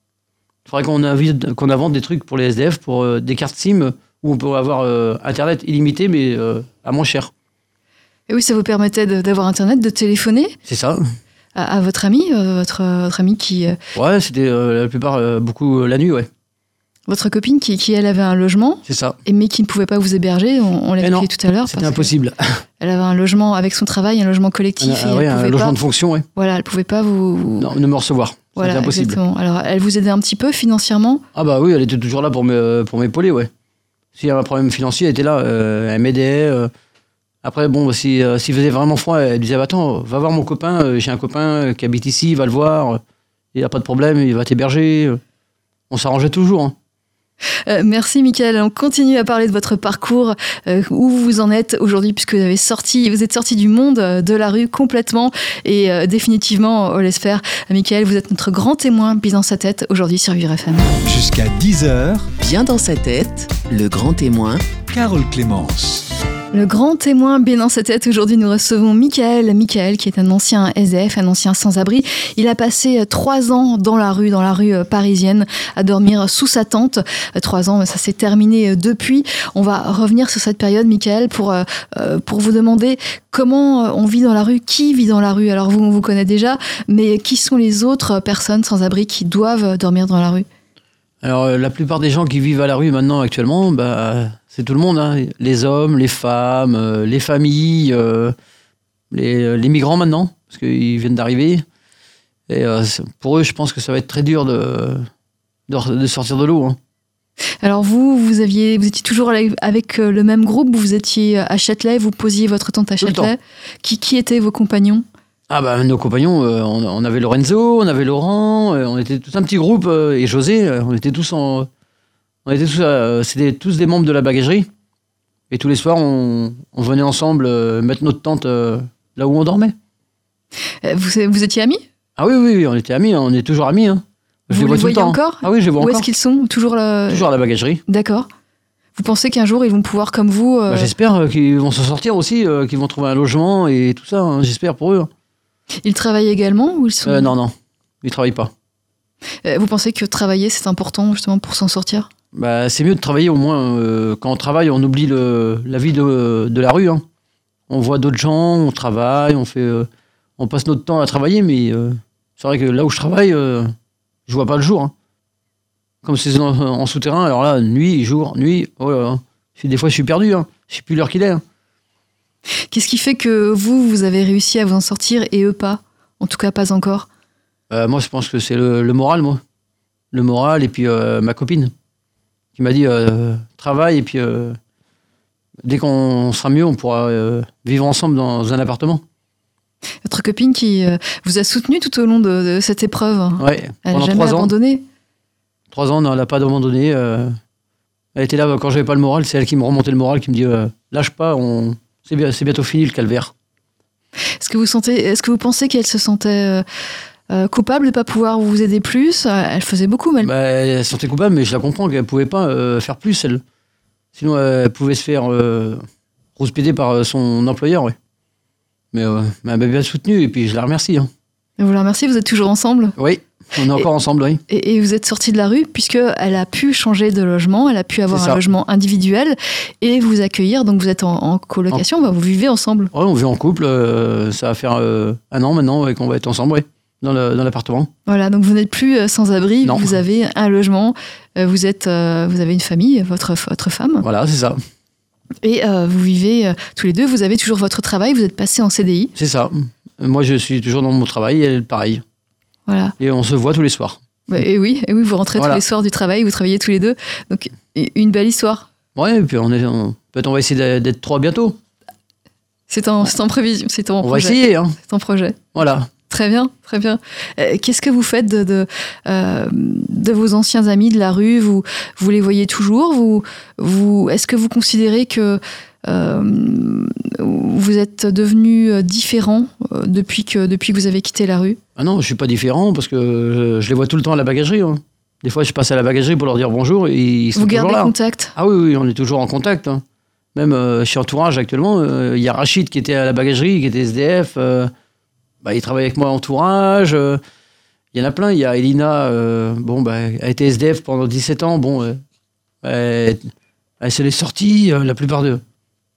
Il faudrait qu'on, invite, qu'on invente des trucs pour les S D F, pour euh, des cartes SIM où on peut avoir euh, Internet illimité, mais euh, à moins cher. Et oui, ça vous permettait de, d'avoir Internet, de téléphoner? C'est ça. À, à votre ami euh, votre, votre ami qui. Euh... Ouais, c'était euh, la plupart, euh, beaucoup euh, la nuit, ouais. Votre copine qui, qui, elle, avait un logement. C'est ça. Mais qui ne pouvait pas vous héberger, on, on l'a dit tout à l'heure. C'était impossible. Elle avait un logement avec son travail, un logement collectif. Ah, oui, un logement pas, de fonction, oui. Voilà, elle ne pouvait pas vous... Non, ne me recevoir. Voilà, c'était impossible. Exactement. Alors, elle vous aidait un petit peu financièrement? Ah bah oui, elle était toujours là pour, me, pour m'épauler, ouais. S'il y avait un problème financier, elle était là, euh, elle m'aidait. Euh. Après, bon, si, euh, s'il faisait vraiment froid, elle disait, bah, attends, va voir mon copain, euh, j'ai un copain qui habite ici, va le voir, euh, il n'a pas de problème, il va t'héberger. On s'arrangeait toujours, hein. Euh, merci Michael, on continue à parler de votre parcours, euh, où vous en êtes aujourd'hui, puisque vous, avez sorti, vous êtes sorti du monde euh, de la rue complètement et euh, définitivement, on laisse faire. Michael, vous êtes notre grand témoin bien dans sa tête aujourd'hui sur Vivre F M. Jusqu'à dix heures, bien dans sa tête, le grand témoin, Carole Clémence. Le grand témoin bien dans sa tête, aujourd'hui nous recevons Michael, Michael qui est un ancien S D F, un ancien sans-abri. Il a passé trois ans dans la rue, dans la rue parisienne, à dormir sous sa tente. Trois ans, ça s'est terminé depuis. On va revenir sur cette période, Michael, pour, euh, pour vous demander comment on vit dans la rue, qui vit dans la rue. Alors vous, on vous connaît déjà, mais qui sont les autres personnes sans-abri qui doivent dormir dans la rue ? Alors, la plupart des gens qui vivent à la rue maintenant, actuellement, bah, c'est tout le monde. Hein. Les hommes, les femmes, euh, les familles, euh, les, les migrants maintenant, parce qu'ils viennent d'arriver. Et euh, pour eux, je pense que ça va être très dur de, de, de sortir de l'eau. Hein. Alors vous, vous, aviez, vous étiez toujours avec le même groupe, vous étiez à Châtelet, vous posiez votre tente à Châtelet. Qui, qui étaient vos compagnons ? Ah bah, nos compagnons, euh, on, on avait Lorenzo, on avait Laurent, euh, on était tout un petit groupe, euh, et José, euh, on était tous en... Euh, on était tous, euh, c'était tous des membres de la bagagerie, et tous les soirs, on, on venait ensemble euh, mettre notre tente euh, là où on dormait. Vous, vous étiez amis ? Ah oui, oui, oui, on était amis, on est toujours amis. Hein. Je vous les, les voyez le encore ? Ah oui, je les vois où encore. Où est-ce qu'ils sont ? Toujours, le... toujours à la bagagerie. D'accord. Vous pensez qu'un jour, ils vont pouvoir, comme vous... Euh... Bah, j'espère qu'ils vont s'en sortir aussi, euh, qu'ils vont trouver un logement et tout ça, hein, j'espère pour eux. Ils travaillent également ou ils sont... euh, Non, non, ils ne travaillent pas. Euh, vous pensez que travailler, c'est important justement pour s'en sortir ? Bah, c'est mieux de travailler au moins. Euh, quand on travaille, on oublie le, la vie de, de la rue. Hein. On voit d'autres gens, on travaille, on, fait, euh, on passe notre temps à travailler, mais euh, c'est vrai que là où je travaille, euh, je ne vois pas le jour. Hein. Comme c'est en, en souterrain, alors là, nuit, jour, nuit, oh là là. Des fois je suis perdu, hein. Je ne sais plus l'heure qu'il est. Hein. Qu'est-ce qui fait que vous, vous avez réussi à vous en sortir et eux pas ? En tout cas, pas encore. Euh, moi, je pense que c'est le, le moral, moi. Le moral et puis euh, ma copine qui m'a dit euh, travaille et puis euh, dès qu'on sera mieux, on pourra euh, vivre ensemble dans un appartement. Votre copine qui euh, vous a soutenu tout au long de, de cette épreuve. Hein. Oui, elle n'a jamais abandonné. Trois ans, non, elle n'a pas abandonné. Euh, elle était là quand j'avais pas le moral. C'est elle qui me remontait le moral, qui me dit euh, lâche pas, on... c'est bientôt fini le calvaire. Est-ce que vous sentez, est-ce que vous pensez qu'elle se sentait euh, coupable de ne pas pouvoir vous aider plus ? Elle faisait beaucoup, mais elle... Bah, elle se sentait coupable, mais je la comprends qu'elle ne pouvait pas euh, faire plus, elle. Sinon, elle pouvait se faire euh, rouspéder par euh, son employeur, oui. Mais euh, elle m'a bien soutenue, et puis je la remercie. Hein. Vous la remerciez, vous êtes toujours ensemble ? Oui, on est et, encore ensemble, oui. Et, et vous êtes sortis de la rue, puisqu'elle a pu changer de logement, elle a pu avoir un logement individuel et vous accueillir. Donc vous êtes en, en colocation, en... Bah, vous vivez ensemble. Oui, on vit en couple, euh, ça va faire euh, un an maintenant et qu'on va être ensemble, oui, dans, le, dans l'appartement. Voilà, donc vous n'êtes plus euh, sans abri, non. Vous avez un logement, euh, vous, êtes, euh, vous avez une famille, votre, votre femme. Voilà, c'est ça. Et euh, vous vivez euh, tous les deux, vous avez toujours votre travail, vous êtes passé en C D I. C'est ça. Moi, je suis toujours dans mon travail, elle, pareil. Voilà. Et on se voit tous les soirs. Et oui, et oui, vous rentrez voilà. Tous les soirs du travail, vous travaillez tous les deux. Donc, une belle histoire. Ouais, et puis on est, on, peut-être on va essayer d'être trois bientôt. C'est en, c'est en prévision, c'est en on projet. On va essayer, hein. C'est en projet. Voilà. Très bien, très bien. Euh, qu'est-ce que vous faites de, de, euh, de vos anciens amis de la rue ? Vous, vous les voyez toujours ? Vous, vous, est-ce que vous considérez que... Euh, vous êtes devenu différent depuis que, depuis que vous avez quitté la rue ? Ah non, je ne suis pas différent parce que je, je les vois tout le temps à la bagagerie. Hein. Des fois, je passe à la bagagerie pour leur dire bonjour et ils sont toujours là. Vous gardez contact ? Ah oui, oui, on est toujours en contact. Hein. Même euh, chez Entourage, actuellement, il euh, y a Rachid qui était à la bagagerie, qui était S D F. Euh, bah, il travaille avec moi à Entourage. Il euh, y en a plein. Il y a Elina, euh, bon, bah, elle a été S D F pendant dix-sept ans. Bon, euh, elle, elle s'est sortie, euh, la plupart d'eux.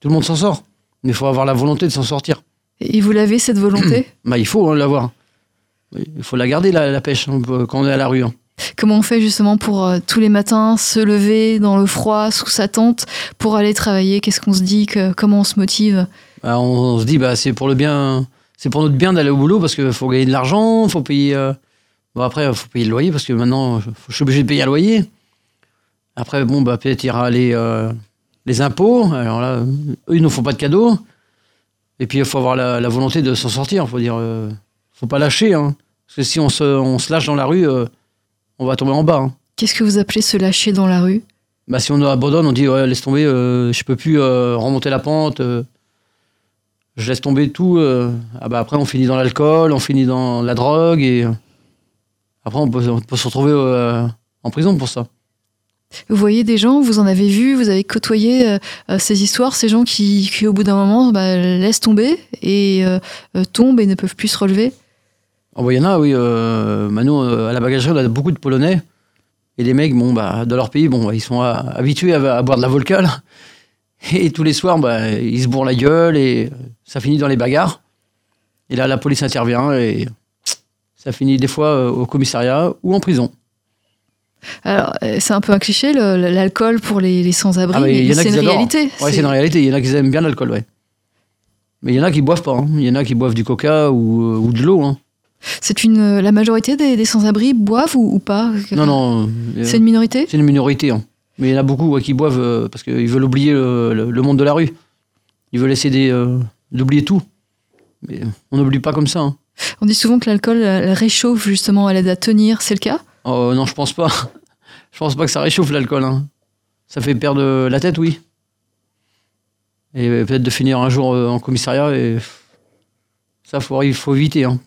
Tout le monde s'en sort, mais il faut avoir la volonté de s'en sortir. Et vous l'avez, cette volonté ? Bah, il faut hein, l'avoir. Il faut la garder, la, la pêche, hein, quand on est à la rue. Hein. Comment on fait justement pour euh, tous les matins se lever dans le froid, sous sa tente, pour aller travailler ? Qu'est-ce qu'on se dit ? que, Comment on se motive ? bah, on, on se dit, bah, c'est pour le bien, c'est pour notre bien d'aller au boulot, parce qu'il faut gagner de l'argent, il faut payer... Euh... Bon, après, il faut payer le loyer, parce que maintenant, faut, je suis obligé de payer un loyer. Après, bon, bah, peut-être il y aura les... Euh... Les impôts, alors là, eux, ils ne font pas de cadeaux. Et puis, il faut avoir la, la volonté de s'en sortir. Il faut dire, euh, faut pas lâcher. Hein. Parce que si on se, on se lâche dans la rue, euh, on va tomber en bas. Hein. Qu'est-ce que vous appelez se lâcher dans la rue ? bah, si on abandonne, on dit ouais, laisse tomber, euh, je peux plus euh, remonter la pente, euh, je laisse tomber tout. Euh, ah bah, après, on finit dans l'alcool, on finit dans la drogue, et euh, après, on peut, on peut se retrouver euh, en prison pour ça. Vous voyez des gens, vous en avez vu, vous avez côtoyé euh, ces histoires, ces gens qui, qui au bout d'un moment, bah, laissent tomber et euh, tombent et ne peuvent plus se relever. Oh, bah, y en a, oui. Euh, Manon, euh, à la bagagerie, on a beaucoup de Polonais. Et les mecs, bon, bah, dans leur pays, bon, bah, ils sont à, habitués à, à boire de la vodka. Là. Et tous les soirs, bah, ils se bourrent la gueule et ça finit dans les bagarres. Et là, la police intervient et ça finit des fois euh, au commissariat ou en prison. Alors, c'est un peu un cliché, le, l'alcool pour les, les sans-abri, ah bah, mais c'est une réalité. Oui, c'est une réalité. Il y en a qui aiment bien l'alcool, oui. Mais il y en a qui ne boivent pas. Hein. Il y en a qui boivent du coca ou, ou de l'eau. Hein. C'est une, la majorité des, des sans-abri boivent ou, ou pas ? Non, non. C'est euh, une minorité ? C'est une minorité. Hein. Mais il y en a beaucoup ouais, qui boivent euh, parce qu'ils veulent oublier le, le, le monde de la rue. Ils veulent essayer des, euh, d'oublier tout. Mais on n'oublie pas comme ça. Hein. On dit souvent que l'alcool elle réchauffe justement, elle aide à tenir. C'est le cas ? Oh, non, je pense pas. Je pense pas que ça réchauffe l'alcool. Hein. Ça fait perdre la tête, oui. Et peut-être de finir un jour en commissariat. Et ça, faut, il faut éviter. Hein.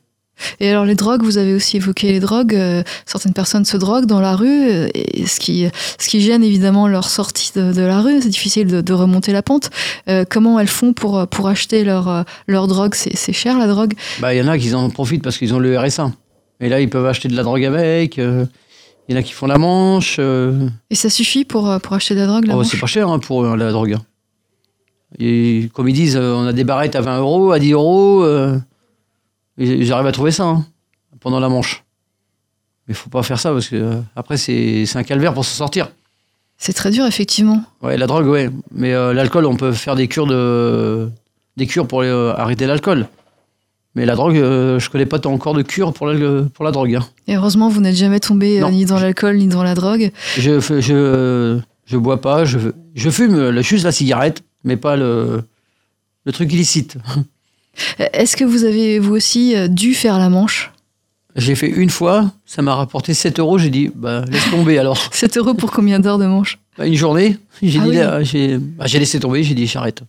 Et alors les drogues, vous avez aussi évoqué les drogues. Certaines personnes se droguent dans la rue, et ce, qui, ce qui gêne évidemment leur sortie de, de la rue. C'est difficile de, de remonter la pente. Euh, comment elles font pour, pour acheter leur, leur drogue ? c'est, c'est cher la drogue ? Bah, y en a qui en profitent parce qu'ils ont le R S A. Et là, ils peuvent acheter de la drogue avec. Euh, il y en a qui font la manche. Euh... Et ça suffit pour, pour acheter de la drogue, la oh, manche ? C'est pas cher hein, pour euh, la drogue. Et, comme ils disent, euh, on a des barrettes à vingt euros, à dix euros. Euh, j'arrive à trouver ça hein, pendant la manche. Mais il ne faut pas faire ça parce que euh, après, c'est, c'est un calvaire pour s'en sortir. C'est très dur, effectivement. Oui, la drogue, oui. Mais euh, l'alcool, on peut faire des cures, de, des cures pour euh, arrêter l'alcool. Mais la drogue, euh, je ne connais pas tant encore de cure pour la, pour la drogue. Hein. Et heureusement, vous n'êtes jamais tombé euh, ni dans l'alcool, ni dans la drogue. Je ne je, je, je bois pas, je, je fume le, juste la cigarette, mais pas le, le truc illicite. Est-ce que vous avez, vous aussi, dû faire la manche ? J'ai fait une fois, ça m'a rapporté sept euros, j'ai dit, bah, laisse tomber alors. sept euros pour combien d'heures de manche ? Bah, une journée, j'ai, ah dit, oui. là, j'ai, bah, j'ai laissé tomber, j'ai dit, j'arrête.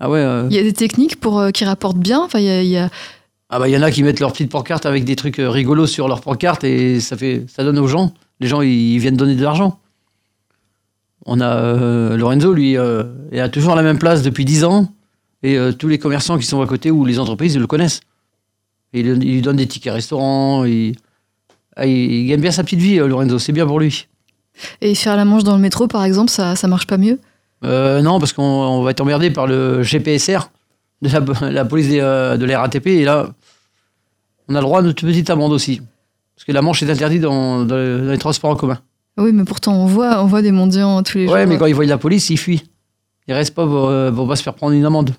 Ah ouais, euh... Il y a des techniques pour, euh, qui rapportent bien. Enfin, il y a, il y a... Ah bah, il y en a qui mettent leur petite pancarte avec des trucs rigolos sur leur pancarte et ça, fait, ça donne aux gens. Les gens, ils viennent donner de l'argent. On a euh, Lorenzo, lui, euh, il a toujours la même place depuis dix ans et euh, tous les commerçants qui sont à côté ou les entreprises, ils le connaissent. Et il, il lui donne des tickets restaurants. Il, ah, il, il gagne bien sa petite vie, euh, Lorenzo. C'est bien pour lui. Et faire la manche dans le métro, par exemple, ça, ça marche pas mieux ? Euh, non, parce qu'on on va être emmerdé par le G P S R de la, la police des, euh, de la R A T P. Et là, on a le droit à notre petite amende aussi. Parce que la manche est interdite dans, dans, le, dans les transports en commun. Oui, mais pourtant, on voit, on voit des mendiants tous les ouais, jours. Oui, mais quand ils voient la police, ils fuient. Ils ne restent pas pour ne pas se faire prendre une amende.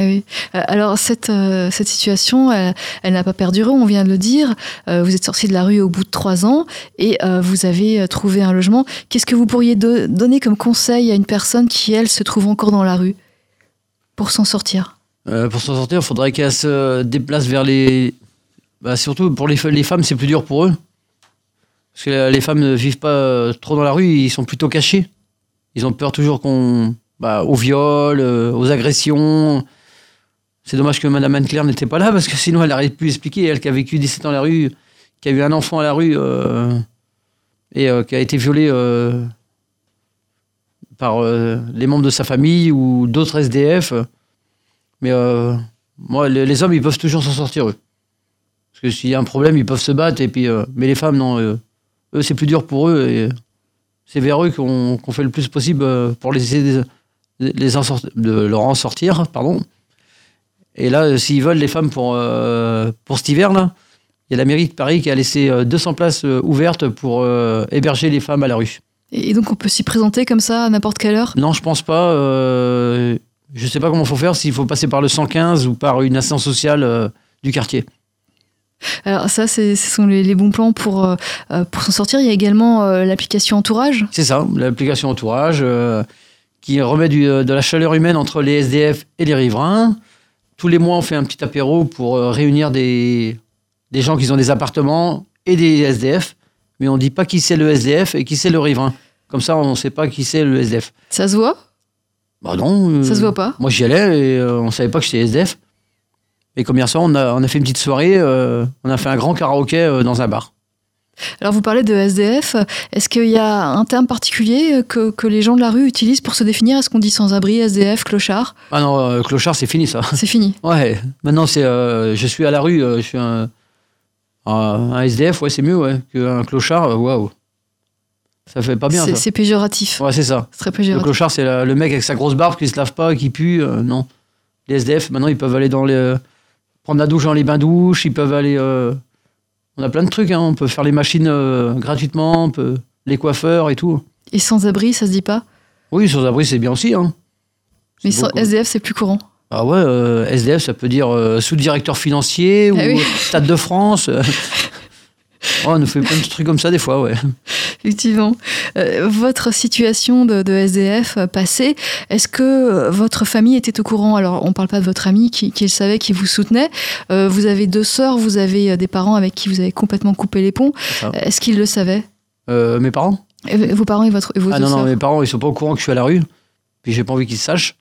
Ah oui. Alors, cette, euh, cette situation, elle, elle n'a pas perduré, on vient de le dire. Euh, vous êtes sorti de la rue au bout de trois ans et euh, vous avez trouvé un logement. Qu'est-ce que vous pourriez do- donner comme conseil à une personne qui, elle, se trouve encore dans la rue pour s'en sortir ? euh, Pour s'en sortir, il faudrait qu'elle se déplace vers les... Bah, surtout, pour les, les femmes, c'est plus dur pour eux. Parce que les femmes ne vivent pas trop dans la rue, ils sont plutôt cachés. Ils ont peur toujours qu'on... Bah, au viol, euh, aux agressions... C'est dommage que Madame Anne-Claire n'était pas là, parce que sinon elle n'aurait pu expliquer, elle qui a vécu dix-sept ans à la rue, qui a eu un enfant à la rue, euh, et euh, qui a été violée euh, par euh, les membres de sa famille ou d'autres S D F. Mais euh, moi, les, les hommes, ils peuvent toujours s'en sortir, eux. Parce que s'il y a un problème, ils peuvent se battre. Et puis, euh, mais les femmes, non, euh, eux, c'est plus dur pour eux. Et c'est vers eux qu'on, qu'on fait le plus possible pour les essayer de, les en sorti, de leur en sortir, pardon. Et là, euh, s'ils veulent les femmes pour, euh, pour cet hiver, là, il y a la mairie de Paris qui a laissé euh, deux cents places euh, ouvertes pour euh, héberger les femmes à la rue. Et donc, on peut s'y présenter comme ça à n'importe quelle heure ? Non, je pense pas. Euh, je sais pas comment il faut faire, s'il faut passer par le cent quinze ou par une assistance sociale euh, du quartier. Alors ça, c'est, ce sont les, les bons plans pour, euh, pour s'en sortir. Il y a également euh, l'application Entourage. C'est ça, l'application Entourage euh, qui remet du, de la chaleur humaine entre les S D F et les riverains. Tous les mois, on fait un petit apéro pour euh, réunir des, des gens qui ont des appartements et des S D F mais on ne dit pas qui c'est le S D F et qui c'est le riverain. Comme ça, on ne sait pas qui c'est le S D F. Ça se voit ? Bah non. Euh, ça se voit pas ? Moi, j'y allais et euh, on ne savait pas que j'étais S D F. Et comme hier soir, on a, on a fait une petite soirée, euh, on a fait un grand karaoké euh, dans un bar. Alors, vous parlez de S D F. Est-ce qu'il y a un terme particulier que, que les gens de la rue utilisent pour se définir ? Est-ce qu'on dit sans-abri, S D F, clochard ? Ah non, euh, clochard, c'est fini, ça. C'est fini ? Ouais. Maintenant, c'est, euh, je suis à la rue, euh, je suis un, un, un S D F, ouais, c'est mieux, ouais, qu'un clochard, waouh. Wow. Ça fait pas bien, c'est, ça. C'est péjoratif. Ouais, c'est ça. C'est très péjoratif. Le clochard, c'est la, le mec avec sa grosse barbe qui se lave pas, qui pue, euh, non. Les S D F, maintenant, ils peuvent aller dans les... Euh, prendre la douche dans les bains-douches, ils peuvent aller... Euh, on a plein de trucs, hein. On peut faire les machines euh, gratuitement, on peut, les coiffeurs et tout. Et sans-abri, ça se dit pas ? Oui, sans-abri, c'est bien aussi. Hein. C'est mais sans S D F, c'est plus courant. Ah ouais, euh, S D F, ça peut dire euh, sous-directeur financier ah ou oui. Stade de France. Oh, on nous fait plein de trucs comme ça des fois, ouais. Effectivement. Euh, votre situation de, de S D F passée, est-ce que votre famille était au courant ? Alors, on ne parle pas de votre ami qui, qui le savait, qui vous soutenait. Euh, vous avez deux sœurs, vous avez des parents avec qui vous avez complètement coupé les ponts. Ah. Est-ce qu'ils le savaient ? euh, Mes parents ? et, Vos parents et, votre, et vos ah, deux non, sœurs ? Ah non, mes parents, ils ne sont pas au courant que je suis à la rue. Puis, je n'ai pas envie qu'ils sachent.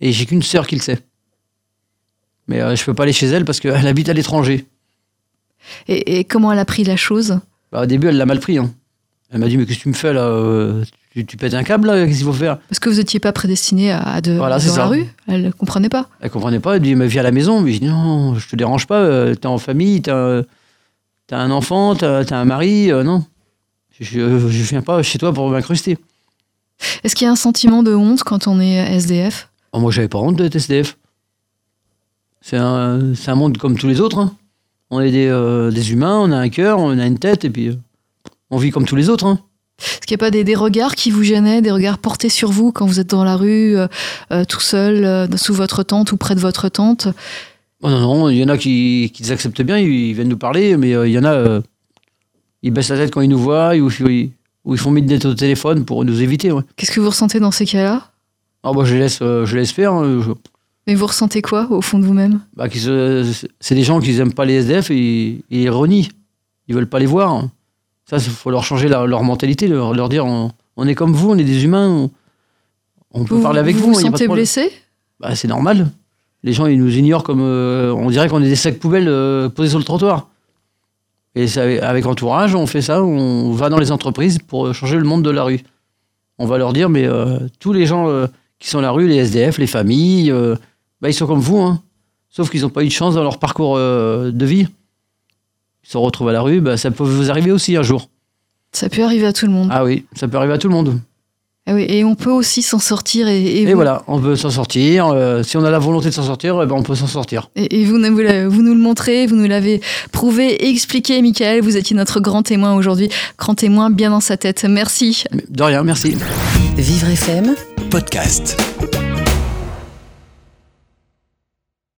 Et j'ai qu'une sœur qui le sait. Mais euh, je ne peux pas aller chez elle parce qu'elle habite à l'étranger. Et, et comment elle a pris la chose ? Bah, au début, elle l'a mal pris, hein. Elle m'a dit, mais qu'est-ce que tu me fais là euh, tu, tu pètes un câble là, qu'est-ce qu'il faut faire ? Parce que vous n'étiez pas prédestiné à de, voilà, dans la rue ? Elle ne comprenait pas. Elle ne comprenait pas, elle me dit, mais viens à la maison. Mais je dis, non, je ne te dérange pas, euh, t'es en famille, t'as, euh, t'as un enfant, t'as, t'as un mari, euh, non. Je ne viens pas chez toi pour m'incruster. Est-ce qu'il y a un sentiment de honte quand on est S D F ? Oh, moi, je n'avais pas honte d'être S D F. C'est un, c'est un monde comme tous les autres, hein. On est des, euh, des humains, on a un cœur, on a une tête et puis... Euh, on vit comme tous les autres. Hein. Est-ce qu'il n'y a pas des, des regards qui vous gênaient, des regards portés sur vous quand vous êtes dans la rue, euh, euh, tout seul, euh, sous votre tente ou près de votre tente ? Oh non, non, il y en a qui, qui les acceptent bien, ils, ils viennent nous parler, mais euh, il y en a, euh, ils baissent la tête quand ils nous voient ou, ils, ou ils font mettre des têtes au téléphone pour nous éviter. Ouais. Qu'est-ce que vous ressentez dans ces cas-là ? Oh, bah, je, les laisse, euh, je les laisse faire. Hein, je... Mais vous ressentez quoi au fond de vous-même ? Bah, se, c'est des gens qui n'aiment pas les S D F et ils renient. Ils ne veulent pas les voir. Hein. Ça, il faut leur changer la, leur mentalité, leur, leur dire on, on est comme vous, on est des humains, on, on peut vous, parler avec vous. Vous vous sentez blessé ? Bah, c'est normal. Les gens, ils nous ignorent comme. Euh, on dirait qu'on est des sacs poubelles euh, posés sur le trottoir. Et ça, avec Entourage, on fait ça, on va dans les entreprises pour changer le monde de la rue. On va leur dire mais euh, tous les gens euh, qui sont à la rue, les S D F, les familles, euh, bah, ils sont comme vous, hein. Sauf qu'ils n'ont pas eu de chance dans leur parcours euh, de vie. Ils se retrouvent à la rue, bah, ça peut vous arriver aussi un jour. Ça peut arriver à tout le monde. Ah oui, ça peut arriver à tout le monde. Ah oui, et on peut aussi s'en sortir. Et, et, et vous... voilà, on peut s'en sortir. Euh, si on a la volonté de s'en sortir, eh ben on peut s'en sortir. Et, et vous, vous, la, vous nous le montrez, vous nous l'avez prouvé et expliqué, Michael. Vous étiez notre grand témoin aujourd'hui. Grand témoin bien dans sa tête. Merci. De rien, merci. Vivre F M, podcast.